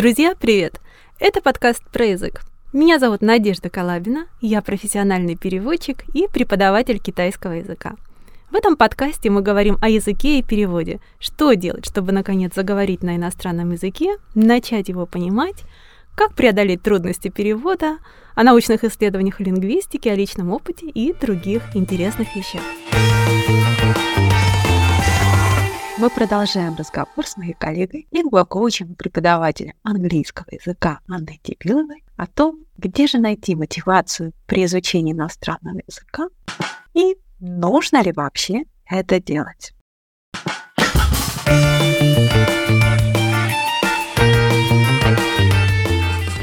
Друзья, привет! Это подкаст про язык. Меня зовут Надежда Колабина, я профессиональный переводчик и преподаватель китайского языка. В этом подкасте мы говорим о языке и переводе, что делать, чтобы наконец заговорить на иностранном языке, начать его понимать, как преодолеть трудности перевода, о научных исследованиях лингвистики, о личном опыте и других интересных вещах. Мы продолжаем разговор с моей коллегой, лингвокоучем и преподавателем английского языка Анной Тибиловой о том, где же найти мотивацию при изучении иностранного языка и нужно ли вообще это делать.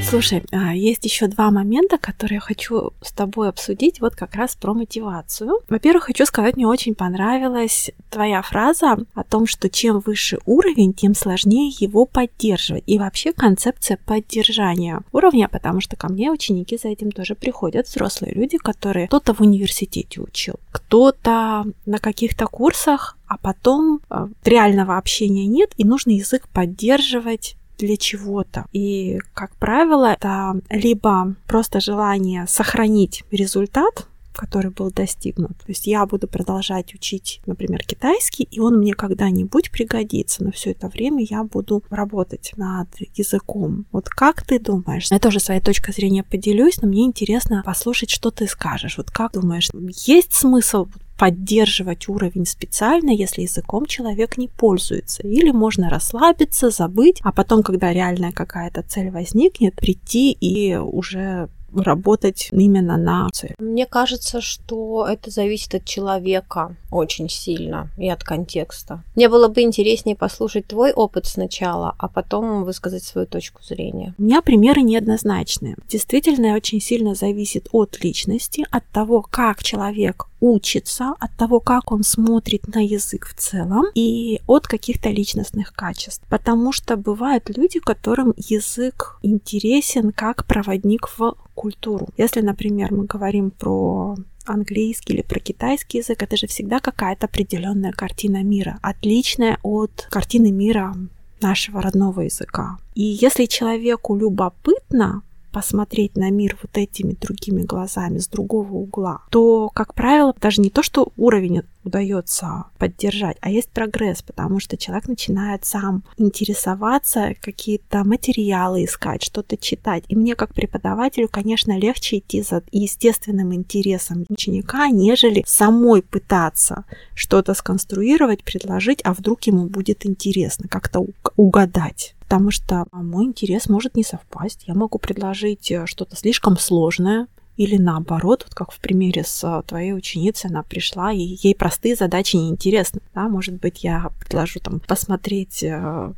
Слушай, есть еще два момента, которые я хочу с тобой обсудить, вот как раз про мотивацию. Во-первых, хочу сказать, мне очень понравилась твоя фраза о том, что чем выше уровень, тем сложнее его поддерживать. И вообще концепция поддержания уровня, потому что ко мне ученики за этим тоже приходят, взрослые люди, которые кто-то в университете учил, кто-то на каких-то курсах, а потом реального общения нет, и нужно язык поддерживать для чего-то. И, как правило, это либо просто желание сохранить результат, который был достигнут. То есть я буду продолжать учить, например, китайский, и он мне когда-нибудь пригодится, но все это время я буду работать над языком. Вот как ты думаешь? Я тоже своей точкой зрения поделюсь, но мне интересно послушать, что ты скажешь. Вот как думаешь, есть смысл поддерживать уровень специально, если языком человек не пользуется? Или можно расслабиться, забыть, а потом, когда реальная какая-то цель возникнет, прийти и уже работать именно на цель? Мне кажется, что это зависит от человека очень сильно и от контекста. Мне было бы интереснее послушать твой опыт сначала, а потом высказать свою точку зрения. У меня примеры неоднозначные. Действительно, очень сильно зависит от личности, от того, как человек учится, от того, как он смотрит на язык в целом и от каких-то личностных качеств. Потому что бывают люди, которым язык интересен как проводник в культуру. Если, например, мы говорим про английский или про китайский язык, это же всегда какая-то определенная картина мира, отличная от картины мира нашего родного языка. И если человеку любопытно посмотреть на мир вот этими другими глазами, с другого угла, то, как правило, даже не то, что уровень удается поддержать, а есть прогресс, потому что человек начинает сам интересоваться, какие-то материалы искать, что-то читать. И мне, как преподавателю, конечно, легче идти за естественным интересом ученика, нежели самой пытаться что-то сконструировать, предложить, а вдруг ему будет интересно как-то угадать. Потому что мой интерес может не совпасть. Я могу предложить что-то слишком сложное или наоборот, вот как в примере с твоей ученицей, она пришла, и ей простые задачи неинтересны. Да? Может быть, я предложу там посмотреть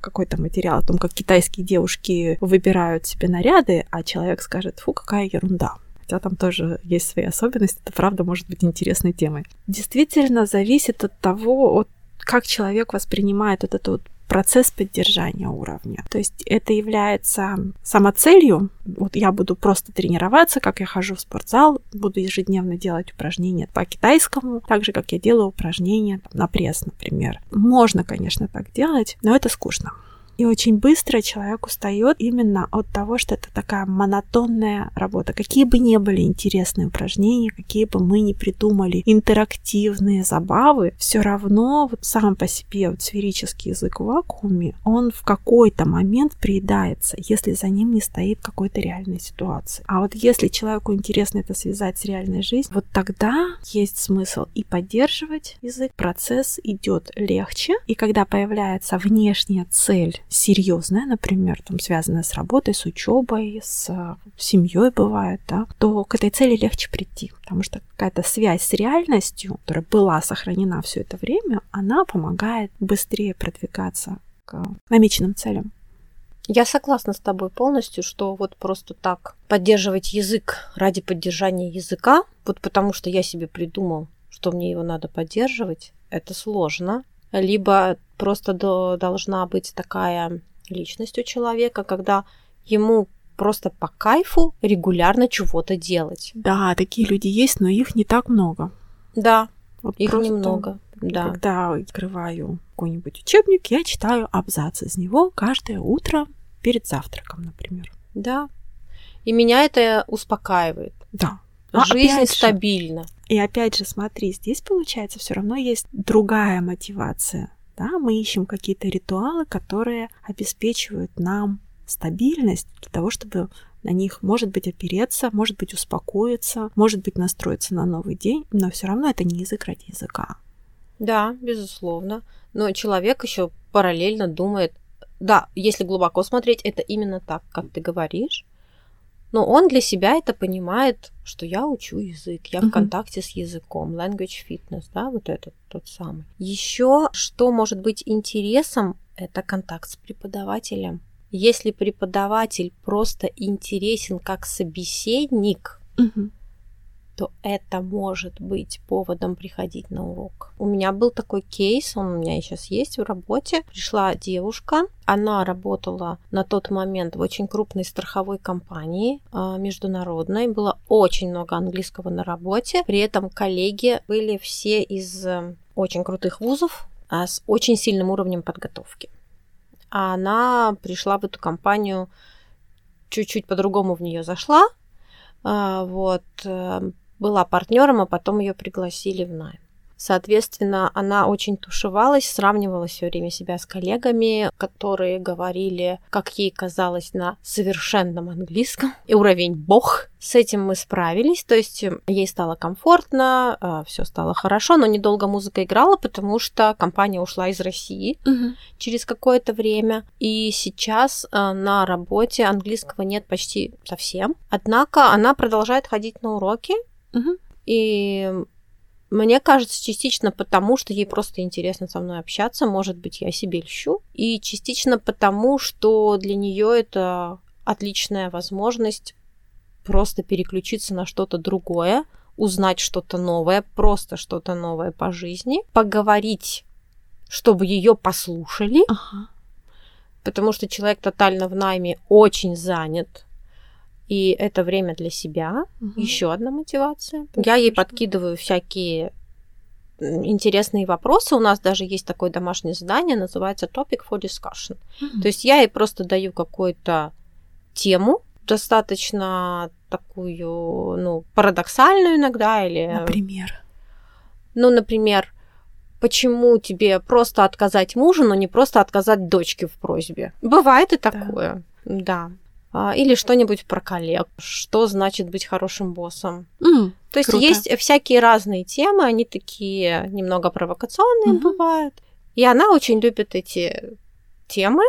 какой-то материал о том, как китайские девушки выбирают себе наряды, а человек скажет: «Фу, какая ерунда». Хотя там тоже есть свои особенности, это правда может быть интересной темой. Действительно зависит от того, как человек воспринимает вот эту процесс поддержания уровня. То есть это является самоцелью. Вот я буду просто тренироваться, как я хожу в спортзал, буду ежедневно делать упражнения по китайскому, так же, как я делаю упражнения на пресс, например. Можно, конечно, так делать, но это скучно. И очень быстро человек устает именно от того, что это такая монотонная работа. Какие бы ни были интересные упражнения, какие бы мы ни придумали интерактивные забавы, все равно вот сам по себе вот сферический язык в вакууме, он в какой-то момент приедается, если за ним не стоит какой-то реальной ситуации. А вот если человеку интересно это связать с реальной жизнью, вот тогда есть смысл и поддерживать язык. Процесс идет легче, и когда появляется внешняя цель, серьезная, например, там, связанная с работой, с учебой, с семьей бывает, да, то к этой цели легче прийти, потому что какая-то связь с реальностью, которая была сохранена все это время, она помогает быстрее продвигаться к намеченным целям. Я согласна с тобой полностью, что вот просто так поддерживать язык ради поддержания языка, вот потому что я себе придумал, что мне его надо поддерживать, это сложно. Либо просто должна быть такая личность у человека, когда ему просто по кайфу регулярно чего-то делать. Да, такие люди есть, но их не так много. Да, вот их немного. Да. Когда открываю какой-нибудь учебник, я читаю абзац из него каждое утро перед завтраком, например. Да. И меня это успокаивает. Да. Жизнь стабильна. И опять же, смотри, здесь, получается, все равно есть другая мотивация. Да? Мы ищем какие-то ритуалы, которые обеспечивают нам стабильность для того, чтобы на них, может быть, опереться, может быть, успокоиться, может быть, настроиться на новый день, но все равно это не язык ради языка. Да, безусловно. Но человек еще параллельно думает, да, если глубоко смотреть, это именно так, как ты говоришь, но он для себя это понимает, что я учу язык, я в контакте с языком, language fitness, да, вот этот тот самый. Еще что может быть интересом, это контакт с преподавателем. Если преподаватель просто интересен как собеседник, то это может быть поводом приходить на урок. У меня был такой кейс, он у меня и сейчас есть в работе. Пришла девушка, она работала на тот момент в очень крупной страховой компании международной, было очень много английского на работе, при этом коллеги были все из очень крутых вузов с очень сильным уровнем подготовки. А она пришла в эту компанию, чуть-чуть по-другому в нее зашла, вот, была партнером, а потом ее пригласили в найм. Соответственно, она очень тушевалась, сравнивала все время себя с коллегами, которые говорили, как ей казалось, на совершенном английском. И уровень бог. С этим мы справились, то есть ей стало комфортно, все стало хорошо, но недолго музыка играла, потому что компания ушла из России через какое-то время, и сейчас на работе английского нет почти совсем. Однако она продолжает ходить на уроки, и... Мне кажется, частично потому, что ей просто интересно со мной общаться, может быть, я себе льщу, и частично потому, что для нее это отличная возможность просто переключиться на что-то другое, узнать что-то новое, просто что-то новое по жизни, поговорить, чтобы ее послушали, потому что человек тотально в найме очень занят. И это время для себя. Еще одна мотивация. Я ей подкидываю всякие интересные вопросы. У нас даже есть такое домашнее задание, называется Topic for Discussion. То есть я ей просто даю какую-то тему, достаточно такую, ну, парадоксальную иногда. Или... Например? Ну, например, почему тебе просто отказать мужу, но не просто отказать дочке в просьбе? Бывает и такое. Да. Или что-нибудь про коллег, что значит быть хорошим боссом. То есть круто. Есть всякие разные темы, они такие немного провокационные бывают. И она очень любит эти темы.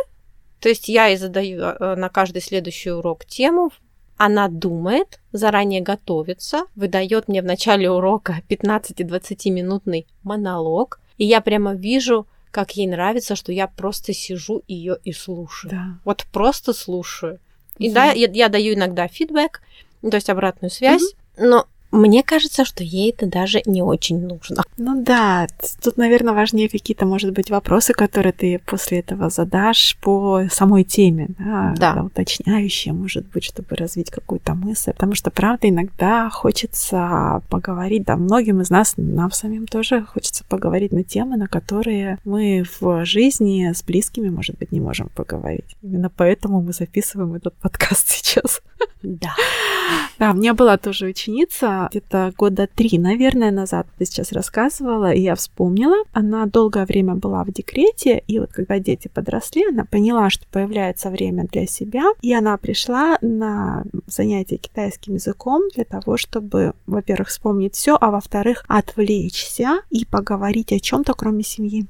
То есть я ей задаю на каждый следующий урок тему. Она думает, заранее готовится, выдает мне в начале урока 15-20-минутный монолог. И я прямо вижу, как ей нравится, что я просто сижу ее и слушаю. Да. Вот просто слушаю. И да, я даю иногда фидбэк, то есть обратную связь, но мне кажется, что ей это даже не очень нужно. Ну да, тут, наверное, важнее какие-то, может быть, вопросы, которые ты после этого задашь по самой теме, да. Уточняющие, может быть, чтобы развить какую-то мысль, потому что, правда, иногда хочется поговорить, да, многим из нас, нам самим тоже хочется поговорить на темы, на которые мы в жизни с близкими, может быть, не можем поговорить. Именно поэтому мы записываем этот подкаст сейчас. Да. Да, у меня была тоже ученица, где-то 3 года, наверное, назад, ты сейчас рассказывала, и я вспомнила. Она долгое время была в декрете, и вот когда дети подросли, она поняла, что появляется время для себя, и она пришла на занятия китайским языком для того, чтобы, во-первых, вспомнить все, а во-вторых, отвлечься и поговорить о чем-то, кроме семьи.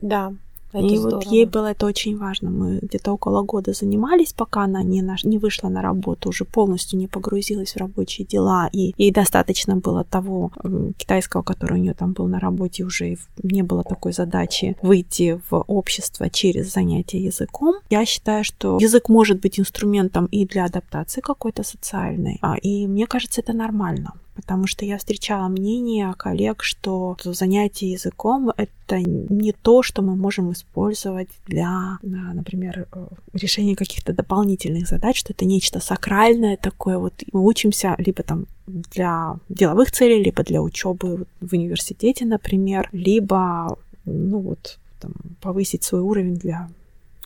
Да. И здорово. Вот ей было это очень важно. Мы где-то около года занимались, пока она не вышла на работу, уже полностью не погрузилась в рабочие дела, и ей достаточно было того китайского, который у нее там был на работе, уже не было такой задачи выйти в общество через занятия языком. Я считаю, что язык может быть инструментом и для адаптации какой-то социальной, и мне кажется, это нормально. Потому что я встречала мнение коллег, что занятие языком — это не то, что мы можем использовать для, например, решения каких-то дополнительных задач, что это нечто сакральное такое. Вот мы учимся либо там для деловых целей, либо для учебы в университете, например, либо, ну вот, там, повысить свой уровень для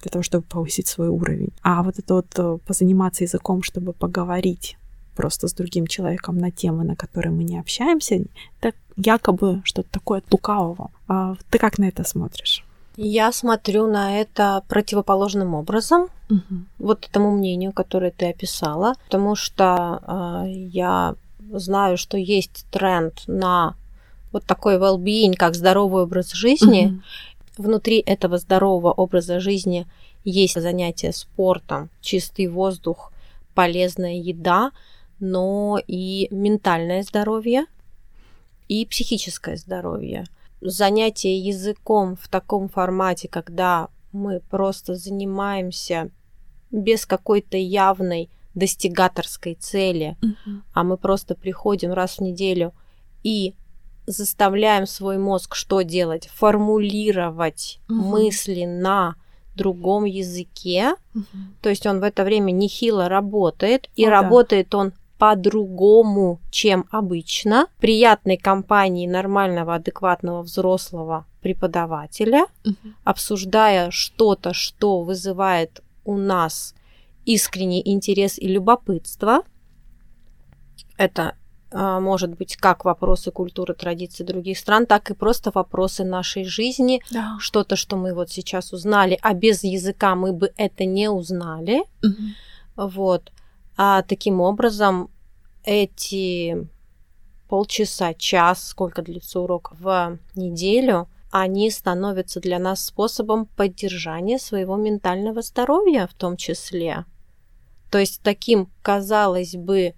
для того, чтобы повысить свой уровень. А вот это вот позаниматься языком, чтобы поговорить просто с другим человеком на темы, на которые мы не общаемся, это якобы что-то такое от лукавого. А ты как на это смотришь? Я смотрю на это противоположным образом, вот тому мнению, которое ты описала, потому что я знаю, что есть тренд на вот такой well-being, как здоровый образ жизни. Внутри этого здорового образа жизни есть занятия спортом, чистый воздух, полезная еда, но и ментальное здоровье, и психическое здоровье. Занятие языком в таком формате, когда мы просто занимаемся без какой-то явной достигаторской цели, а мы просто приходим раз в неделю и заставляем свой мозг что делать? Формулировать мысли на другом языке. То есть он в это время нехило работает, и работает он по-другому, чем обычно, в приятной компании нормального, адекватного, взрослого преподавателя, обсуждая что-то, что вызывает у нас искренний интерес и любопытство. Это может быть как вопросы культуры, традиций других стран, так и просто вопросы нашей жизни, что-то, что мы вот сейчас узнали, а без языка мы бы это не узнали. Вот. А таким образом эти полчаса, час, сколько длится урок в неделю, они становятся для нас способом поддержания своего ментального здоровья в том числе. То есть таким, казалось бы,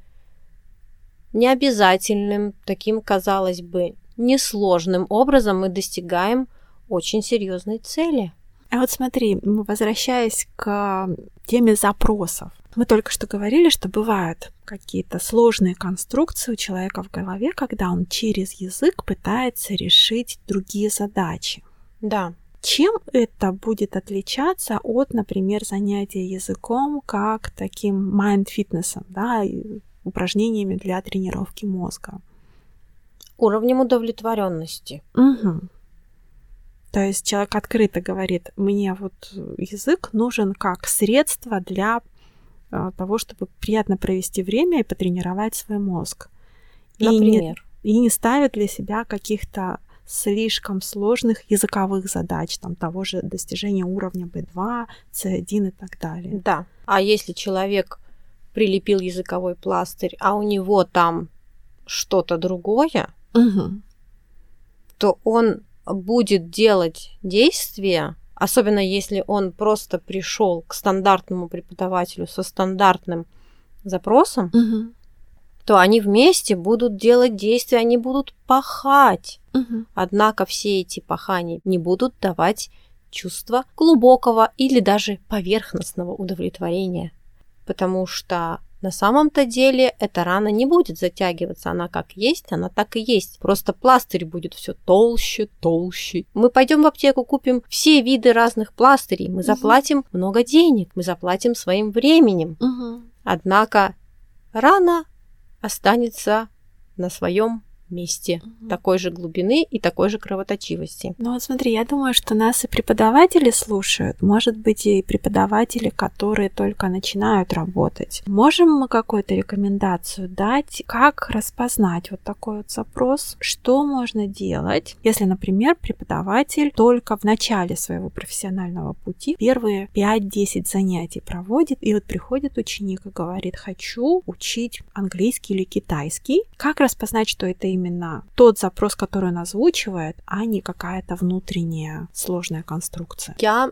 необязательным, таким, казалось бы, несложным образом мы достигаем очень серьезной цели. А вот смотри, возвращаясь к теме запросов. Мы только что говорили, что бывают какие-то сложные конструкции у человека в голове, когда он через язык пытается решить другие задачи. Да. Чем это будет отличаться от, например, занятия языком как таким майнд-фитнесом, да, упражнениями для тренировки мозга? Уровнем удовлетворенности. То есть человек открыто говорит: мне вот язык нужен как средство для того, чтобы приятно провести время и потренировать свой мозг. Например. И не ставит для себя каких-то слишком сложных языковых задач, там, того же достижения уровня B2, C1 и так далее. Да. А если человек прилепил языковой пластырь, а у него там что-то другое, то он будет делать действия, особенно если он просто пришел к стандартному преподавателю со стандартным запросом, то они вместе будут делать действия, они будут пахать. Однако все эти пахания не будут давать чувства глубокого или даже поверхностного удовлетворения, потому что на самом-то деле эта рана не будет затягиваться, она как есть, она так и есть. Просто пластырь будет все толще, толще. Мы пойдем в аптеку, купим все виды разных пластырей, мы заплатим много денег, мы заплатим своим временем. Однако рана останется на своем месте такой же глубины и такой же кровоточивости. Ну вот смотри, я думаю, что нас и преподаватели слушают, может быть, и преподаватели, которые только начинают работать. Можем мы какую-то рекомендацию дать, как распознать вот такой вот запрос, что можно делать, если, например, преподаватель только в начале своего профессионального пути первые 5-10 занятий проводит, и вот приходит ученик и говорит: хочу учить английский или китайский. Как распознать, что это именно тот запрос, который он озвучивает, а не какая-то внутренняя сложная конструкция? Я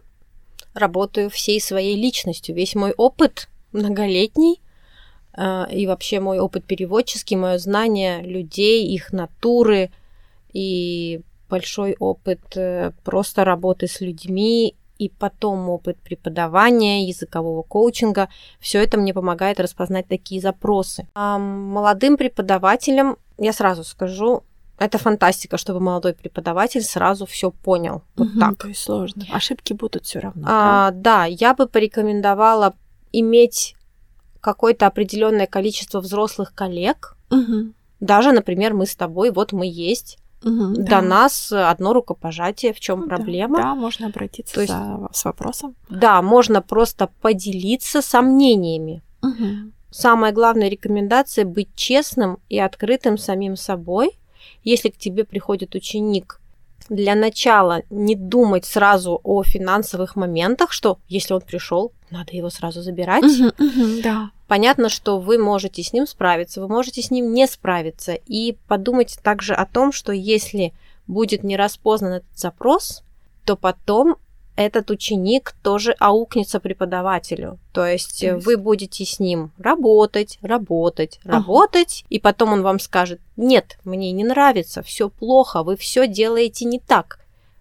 работаю всей своей личностью. Весь мой опыт многолетний и вообще мой опыт переводческий, мое знание людей, их натуры и большой опыт просто работы с людьми и потом опыт преподавания, языкового коучинга. Все это мне помогает распознать такие запросы. А молодым преподавателям я сразу скажу, это фантастика, чтобы молодой преподаватель сразу все понял. Вот так. То есть сложно. Ошибки будут все равно. Да, я бы порекомендовала иметь какое-то определенное количество взрослых коллег. Даже, например, мы с тобой, вот мы есть До нас одно рукопожатие. В чем проблема? Да, можно обратиться с вопросом. Да, можно просто поделиться сомнениями. Самая главная рекомендация – быть честным и открытым самим собой. Если к тебе приходит ученик, для начала не думать сразу о финансовых моментах, что если он пришел, надо его сразу забирать. Да. Понятно, что вы можете с ним справиться, вы можете с ним не справиться. И подумать также о том, что если будет не распознан этот запрос, то потом этот ученик тоже аукнется преподавателю. То есть вы будете с ним работать, и потом он вам скажет: нет, мне не нравится, все плохо, вы все делаете не так.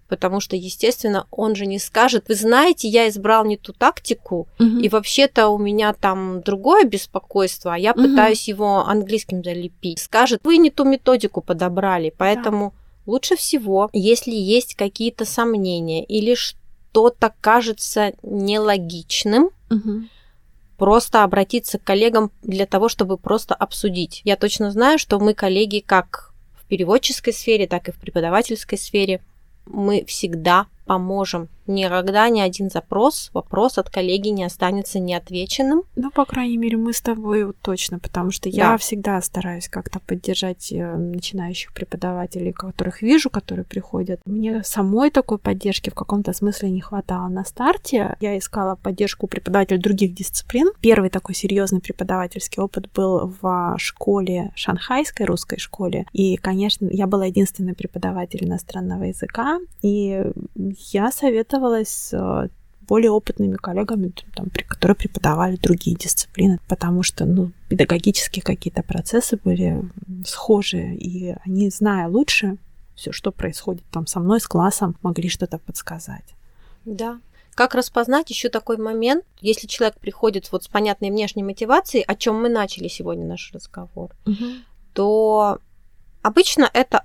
Потому что, естественно, он же не скажет: вы знаете, я избрал не ту тактику, и вообще-то у меня там другое беспокойство, а я пытаюсь его английским залепить. Скажет: вы не ту методику подобрали, поэтому лучше всего, если есть какие-то сомнения или что-то кажется нелогичным, просто обратиться к коллегам для того, чтобы просто обсудить. Я точно знаю, что мы коллеги как в переводческой сфере, так и в преподавательской сфере. Мы всегда поможем. Никогда ни один вопрос от коллеги не останется неотвеченным. Ну, по крайней мере, мы с тобой точно, потому что я всегда стараюсь как-то поддержать начинающих преподавателей, которых вижу, которые приходят. Мне самой такой поддержки в каком-то смысле не хватало на старте. Я искала поддержку у преподавателей других дисциплин. Первый такой серьезный преподавательский опыт был в школе, шанхайской русской школе. И, конечно, я была единственной преподаватель иностранного языка, и я советовалась с более опытными коллегами, там, которые преподавали другие дисциплины, потому что, педагогические какие-то процессы были схожие, и они, зная лучше все, что происходит там со мной, с классом, могли что-то подсказать. Да. Как распознать еще такой момент, если человек приходит с понятной внешней мотивацией, о чем мы начали сегодня наш разговор, то обычно это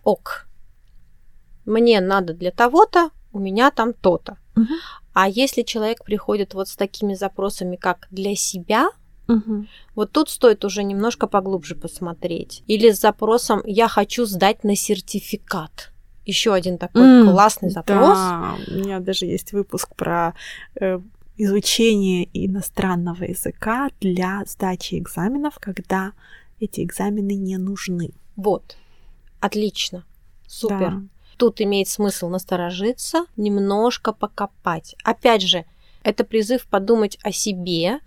мне надо для того-то, у меня там то-то. А если человек приходит с такими запросами, как для себя, вот тут стоит уже немножко поглубже посмотреть. Или с запросом «я хочу сдать на сертификат». Еще один такой классный запрос. Да, у меня даже есть выпуск про изучение иностранного языка для сдачи экзаменов, когда эти экзамены не нужны. Вот. Отлично. Супер. Да. Тут имеет смысл насторожиться, немножко покопать. Опять же, это призыв подумать о себе,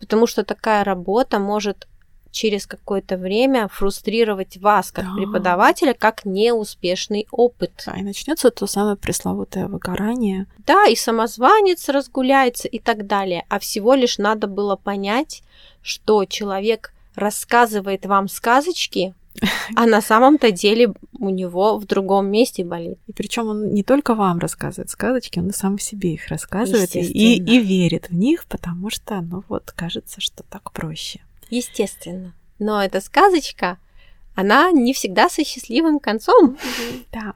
потому что такая работа может через какое-то время фрустрировать вас как преподавателя, как неуспешный опыт. Да, и начнется то самое пресловутое выгорание. Да, и самозванец разгуляется и так далее. А всего лишь надо было понять, что человек рассказывает вам сказочки, а на самом-то деле у него в другом месте болит. И причем он не только вам рассказывает сказочки, он и сам себе их рассказывает и верит в них, потому что, кажется, что так проще. Естественно. Но эта сказочка, она не всегда со счастливым концом. Да.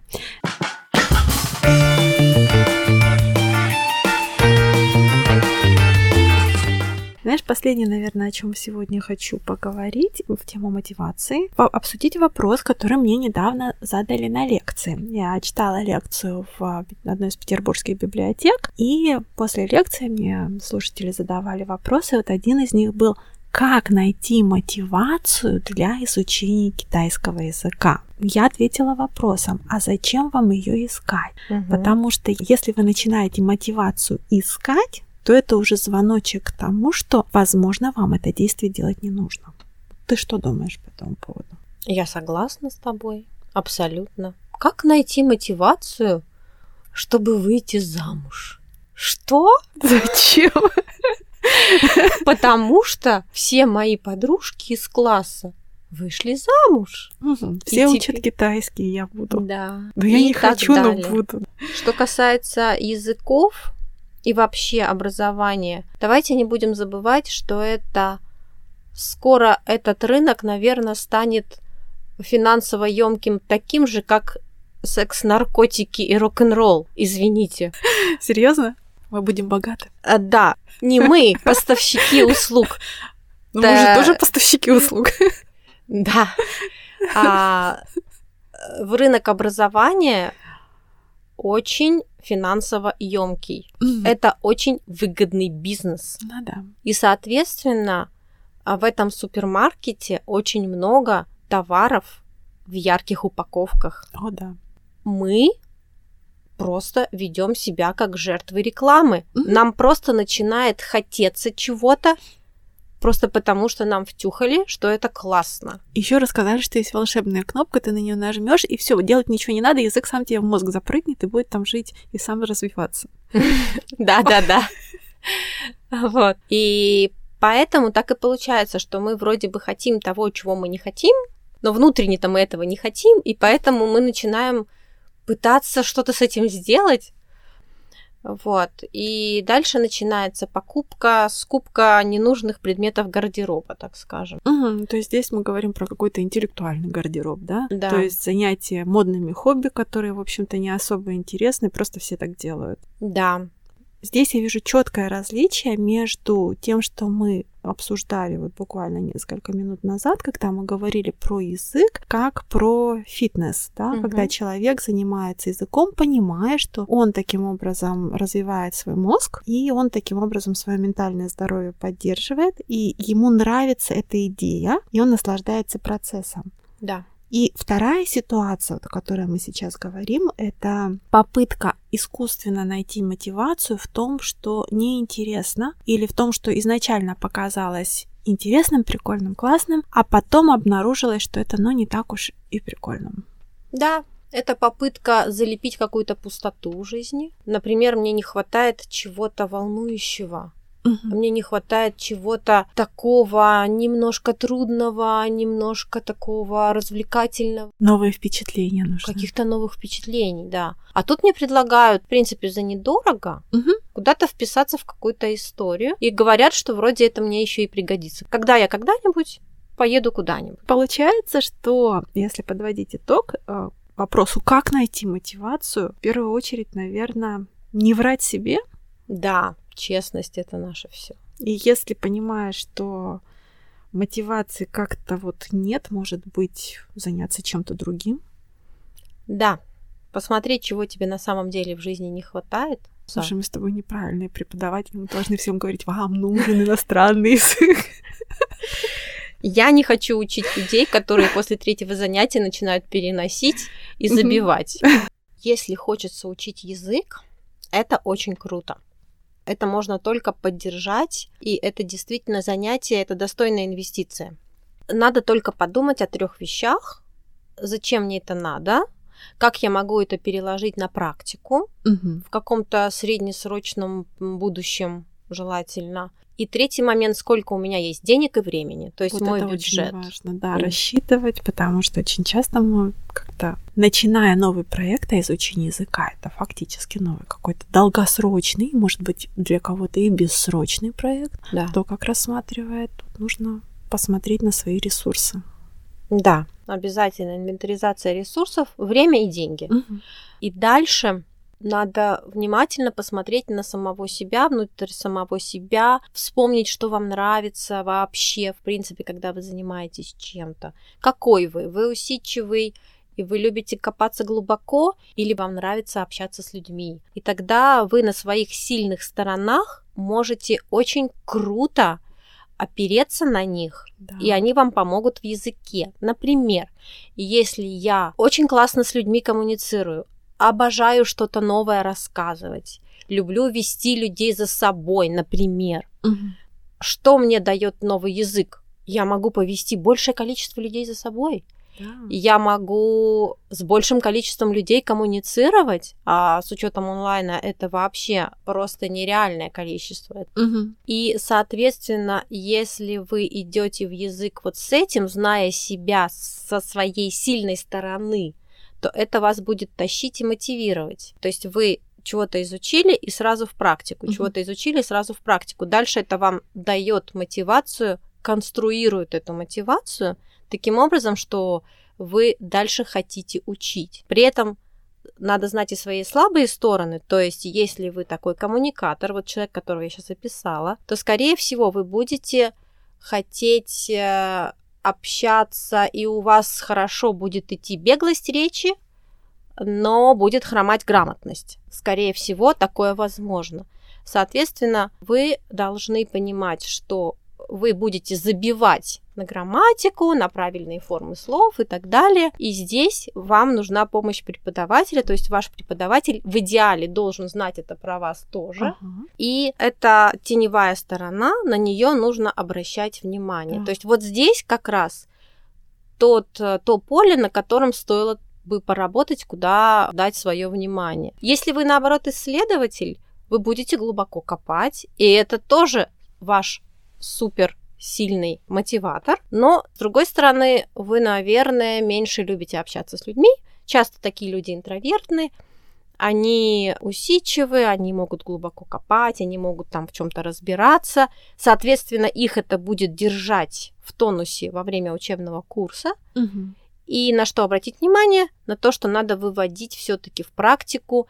Знаешь, последнее, наверное, о чем сегодня хочу поговорить в тему мотивации, обсудить вопрос, который мне недавно задали на лекции. Я читала лекцию в одной из петербургских библиотек, и после лекции мне слушатели задавали вопросы. Вот один из них был: как найти мотивацию для изучения китайского языка? Я ответила вопросом: а зачем вам ее искать? Потому что если вы начинаете мотивацию искать, то это уже звоночек к тому, что, возможно, вам это действие делать не нужно. Ты что думаешь по этому поводу? Я согласна с тобой, абсолютно. Как найти мотивацию, чтобы выйти замуж? Что? Зачем? Потому что все мои подружки из класса вышли замуж. Все учат китайский, я буду. Да. Но я не хочу, но буду. Что касается языков и вообще образование. Давайте не будем забывать, что скоро этот рынок, наверное, станет финансово ёмким, таким же, как секс, наркотики и рок-н-ролл. Извините. Серьезно? Мы будем богаты? Да. Не мы, поставщики услуг. Мы же тоже поставщики услуг. Да. в рынок образования очень финансово ёмкий. Mm-hmm. Это очень выгодный бизнес. Mm-hmm. И, соответственно, в этом супермаркете очень много товаров в ярких упаковках. О, да. Мы просто ведем себя как жертвы рекламы. Mm-hmm. Нам просто начинает хотеться чего-то, просто потому, что нам втюхали, что это классно. Еще рассказали, что есть волшебная кнопка, ты на нее нажмешь, и все, делать ничего не надо, язык сам тебе в мозг запрыгнет и будет там жить и сам развиваться. Да-да-да. Вот. И поэтому так и получается, что мы вроде бы хотим того, чего мы не хотим, но внутренне-то мы этого не хотим, и поэтому мы начинаем пытаться что-то с этим сделать. Вот. И дальше начинается покупка, скупка ненужных предметов гардероба, так скажем. Угу, то есть здесь мы говорим про какой-то интеллектуальный гардероб, да? Да. То есть занятия модными хобби, которые, в общем-то, не особо интересны, просто все так делают. Да. Здесь я вижу четкое различие между тем, что мы обсуждали вот буквально несколько минут назад, когда мы говорили про язык, как про фитнес, да, угу. Когда человек занимается языком, понимая, что он таким образом развивает свой мозг, и он таким образом свое ментальное здоровье поддерживает, и ему нравится эта идея, и он наслаждается процессом. Да. И вторая ситуация, о которой мы сейчас говорим, это попытка искусственно найти мотивацию в том, что неинтересно, или в том, что изначально показалось интересным, прикольным, классным, а потом обнаружилось, что это, ну, не так уж и прикольным. Да, это попытка залепить какую-то пустоту в жизни. Например, мне не хватает чего-то волнующего. Uh-huh. Мне не хватает чего-то такого немножко трудного, немножко такого развлекательного. Новые впечатления нужны. Каких-то новых впечатлений, да. А тут мне предлагают, в принципе, за недорого uh-huh. куда-то вписаться в какую-то историю. И говорят, что вроде это мне еще и пригодится. Когда я когда-нибудь поеду куда-нибудь. Получается, что, если подводить итог вопросу, как найти мотивацию, в первую очередь, наверное, не врать себе. Да. Честность — это наше все. И если понимаешь, что мотивации как-то вот нет, может быть, заняться чем-то другим? Да. Посмотреть, чего тебе на самом деле в жизни не хватает. Слушай, мы с тобой неправильные преподаватели, мы должны всем говорить, вам нужен иностранный язык. Я не хочу учить людей, которые после третьего занятия начинают переносить и забивать. Если хочется учить язык, это очень круто. Это можно только поддержать, и это действительно занятие, это достойная инвестиция. Надо только подумать о 3 вещах. Зачем мне это надо? Как я могу это переложить на практику? Угу. В каком-то среднесрочном будущем желательно. И третий момент, сколько у меня есть денег и времени. То есть вот мой это бюджет. Очень важно, да, рассчитывать, потому что очень часто мы как-то, начиная новый проект, а изучение языка, это фактически новый какой-то долгосрочный, может быть, для кого-то и бессрочный проект, да. Кто как рассматривает, тут нужно посмотреть на свои ресурсы. Да, обязательно инвентаризация ресурсов, время и деньги. Угу. И дальше... Надо внимательно посмотреть на самого себя, внутрь самого себя, вспомнить, что вам нравится вообще, в принципе, когда вы занимаетесь чем-то. Какой вы? Вы усидчивый, и вы любите копаться глубоко, или вам нравится общаться с людьми? И тогда вы на своих сильных сторонах можете очень круто опереться на них, да. И они вам помогут в языке. Например, если я очень классно с людьми коммуницирую, обожаю что-то новое рассказывать. Люблю вести людей за собой, например. Угу. Что мне дает новый язык? Я могу повести большее количество людей за собой. Да. Я могу с большим количеством людей коммуницировать, а с учетом онлайна это вообще просто нереальное количество. Угу. И, соответственно, если вы идете в язык вот с этим, зная себя со своей сильной стороны, то это вас будет тащить и мотивировать. То есть вы чего-то изучили и сразу в практику, угу. чего-то изучили и сразу в практику. Дальше это вам дает мотивацию, конструирует эту мотивацию таким образом, что вы дальше хотите учить. При этом надо знать и свои слабые стороны, то есть если вы такой коммуникатор, вот человек, которого я сейчас описала, то, скорее всего, вы будете хотеть... общаться, и у вас хорошо будет идти беглость речи, но будет хромать грамотность. Скорее всего, такое возможно. Соответственно, вы должны понимать, что вы будете забивать на грамматику, на правильные формы слов и так далее. И здесь вам нужна помощь преподавателя, то есть ваш преподаватель в идеале должен знать это про вас тоже. Uh-huh. И это теневая сторона, на нее нужно обращать внимание. Uh-huh. То есть вот здесь как раз то поле, на котором стоило бы поработать, куда дать свое внимание. Если вы, наоборот, исследователь, вы будете глубоко копать, и это тоже ваш супер сильный мотиватор, но, с другой стороны, вы, наверное, меньше любите общаться с людьми. Часто такие люди интровертны, они усидчивы, они могут глубоко копать, они могут там в чем-то разбираться. Соответственно, их это будет держать в тонусе во время учебного курса. Угу. И на что обратить внимание? На то, что надо выводить все-таки в практику,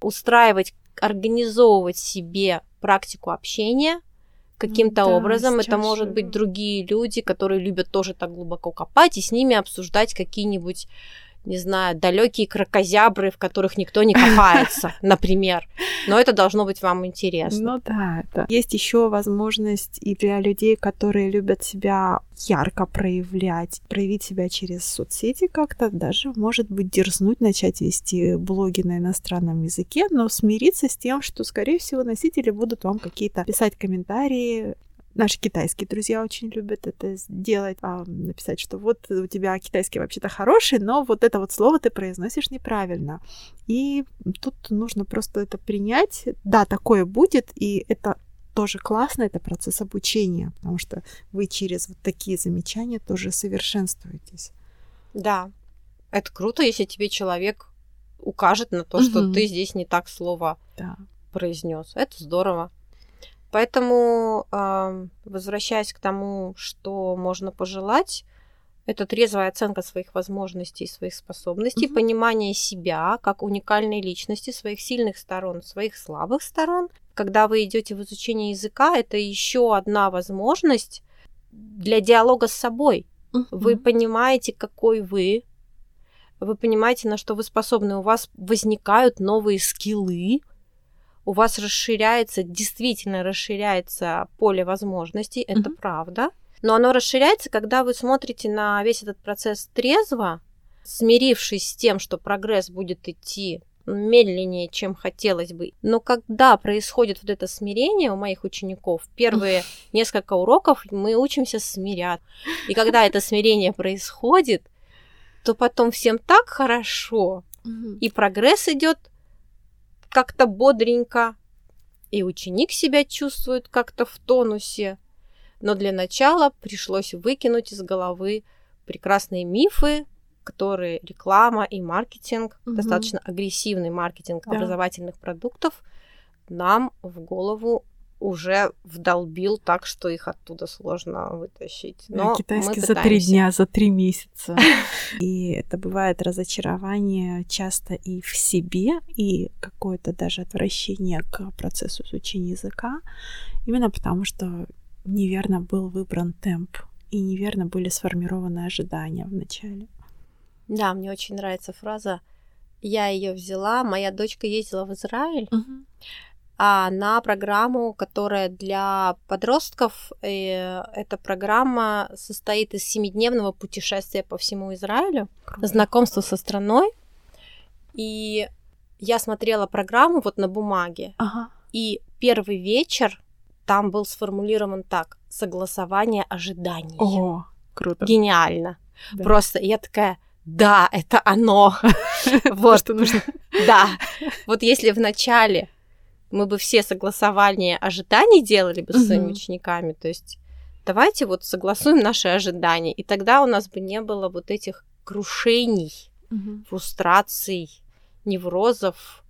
устраивать, организовывать себе практику общения. Каким-то образом это может быть другие люди, которые любят тоже так глубоко копать, и с ними обсуждать какие-нибудь, не знаю, далекие кракозябры, в которых никто не копается, например. Но это должно быть вам интересно. Ну да, это. Есть еще возможность и для людей, которые любят себя ярко проявить себя через соцсети как-то, даже, может быть, дерзнуть, начать вести блоги на иностранном языке, но смириться с тем, что, скорее всего, носители будут вам какие-то писать комментарии. Наши китайские друзья очень любят это сделать, написать, что вот у тебя китайский вообще-то хороший, но вот это вот слово ты произносишь неправильно. И тут нужно просто это принять. Да, такое будет, и это тоже классно, это процесс обучения, потому что вы через вот такие замечания тоже совершенствуетесь. Да, это круто, если тебе человек укажет на то, что ты здесь не так слово произнес. Это здорово. Поэтому, возвращаясь к тому, что можно пожелать, это трезвая оценка своих возможностей, своих способностей, понимание себя как уникальной личности, своих сильных сторон, своих слабых сторон. Когда вы идете в изучение языка, это еще одна возможность для диалога с собой. Вы понимаете, какой вы понимаете, на что вы способны, у вас возникают новые скиллы, у вас действительно расширяется поле возможностей, это правда. Но оно расширяется, когда вы смотрите на весь этот процесс трезво, смирившись с тем, что прогресс будет идти медленнее, чем хотелось бы. Но когда происходит вот это смирение у моих учеников, первые несколько уроков мы учимся смиряться. И когда это смирение происходит, то потом всем так хорошо, и прогресс идет как-то бодренько, и ученик себя чувствует как-то в тонусе. Но для начала пришлось выкинуть из головы прекрасные мифы, которые реклама и маркетинг, достаточно агрессивный маркетинг образовательных продуктов, нам в голову уже вдолбил так, что их оттуда сложно вытащить. Но китайский за 3 дня, за 3 месяца. И это бывает разочарование часто и в себе, и какое-то даже отвращение к процессу изучения языка, именно потому что неверно был выбран темп, и неверно были сформированы ожидания вначале. Да, мне очень нравится фраза. Я ее взяла. Моя дочка ездила в Израиль, на программу, которая для подростков. Эта программа состоит из 7-дневного путешествия по всему Израилю, знакомства со страной. И я смотрела программу вот на бумаге, и первый вечер там был сформулирован так: согласование ожиданий. О, круто. Гениально. Да. Просто я такая... Да, это оно. Вот что нужно. Да. Вот если в начале мы бы все согласования ожиданий делали бы с своими учениками, то есть давайте вот согласуем наши ожидания, и тогда у нас бы не было вот этих крушений, фрустраций, неврозов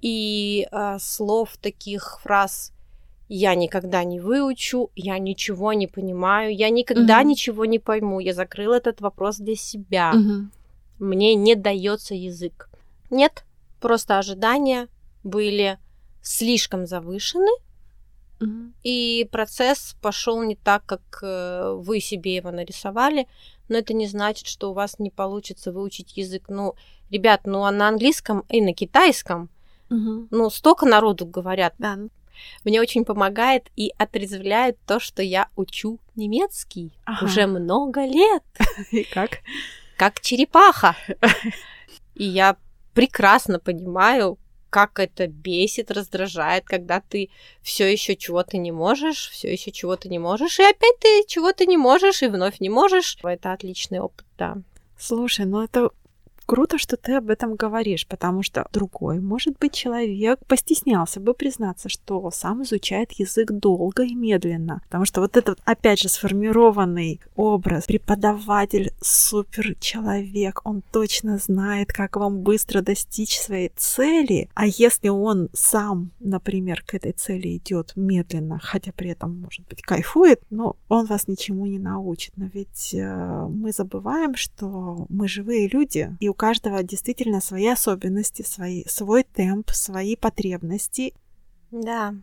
и слов таких, фраз «я никогда не выучу», «я ничего не понимаю», «я никогда ничего не пойму», «я закрыл этот вопрос для себя», «мне не дается язык». Нет, просто ожидания были слишком завышены, Mm-hmm. И процесс пошел не так, как вы себе его нарисовали, но это не значит, что у вас не получится выучить язык. Ну, ребят, ну а на английском и на китайском, mm-hmm. ну, столько народу говорят. Yeah. Мне очень помогает и отрезвляет то, что я учу немецкий уже много лет. И как? Как черепаха. И я прекрасно понимаю, как это бесит, раздражает, когда ты все еще чего-то не можешь, и опять ты чего-то не можешь, и вновь не можешь. Это отличный опыт, да. Слушай, ну это... Круто, что ты об этом говоришь, потому что другой, может быть, человек постеснялся бы признаться, что сам изучает язык долго и медленно, потому что вот этот, опять же, сформированный образ преподаватель, суперчеловек, он точно знает, как вам быстро достичь своей цели, а если он сам, например, к этой цели идет медленно, хотя при этом, может быть, кайфует, но он вас ничему не научит, но ведь мы забываем, что мы живые люди, и у каждого действительно свои особенности, свой темп, свои потребности. Да.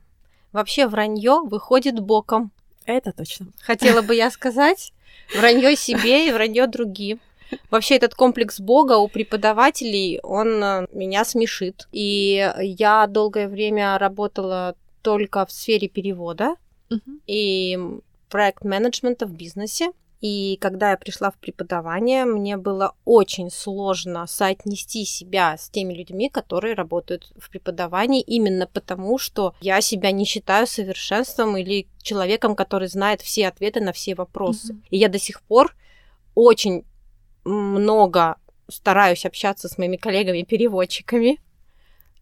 Вообще вранье выходит боком. Это точно. Хотела бы я сказать. Вранье себе и вранье другим. Вообще этот комплекс Бога у преподавателей, он меня смешит. И я долгое время работала только в сфере перевода и проект-менеджмента в бизнесе. И когда я пришла в преподавание, мне было очень сложно соотнести себя с теми людьми, которые работают в преподавании, именно потому, что я себя не считаю совершенством или человеком, который знает все ответы на все вопросы. Mm-hmm. И я до сих пор очень много стараюсь общаться с моими коллегами-переводчиками,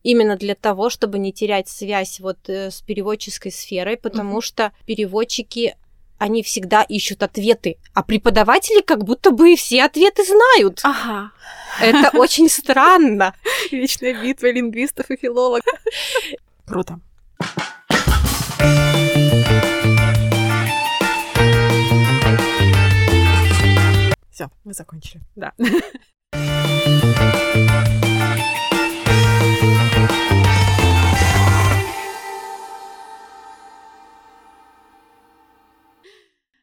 именно для того, чтобы не терять связь вот с переводческой сферой, потому что переводчики... Они всегда ищут ответы, а преподаватели как будто бы все ответы знают. Ага. Это очень странно. Вечная битва лингвистов и филологов. Круто. Все, мы закончили. Да.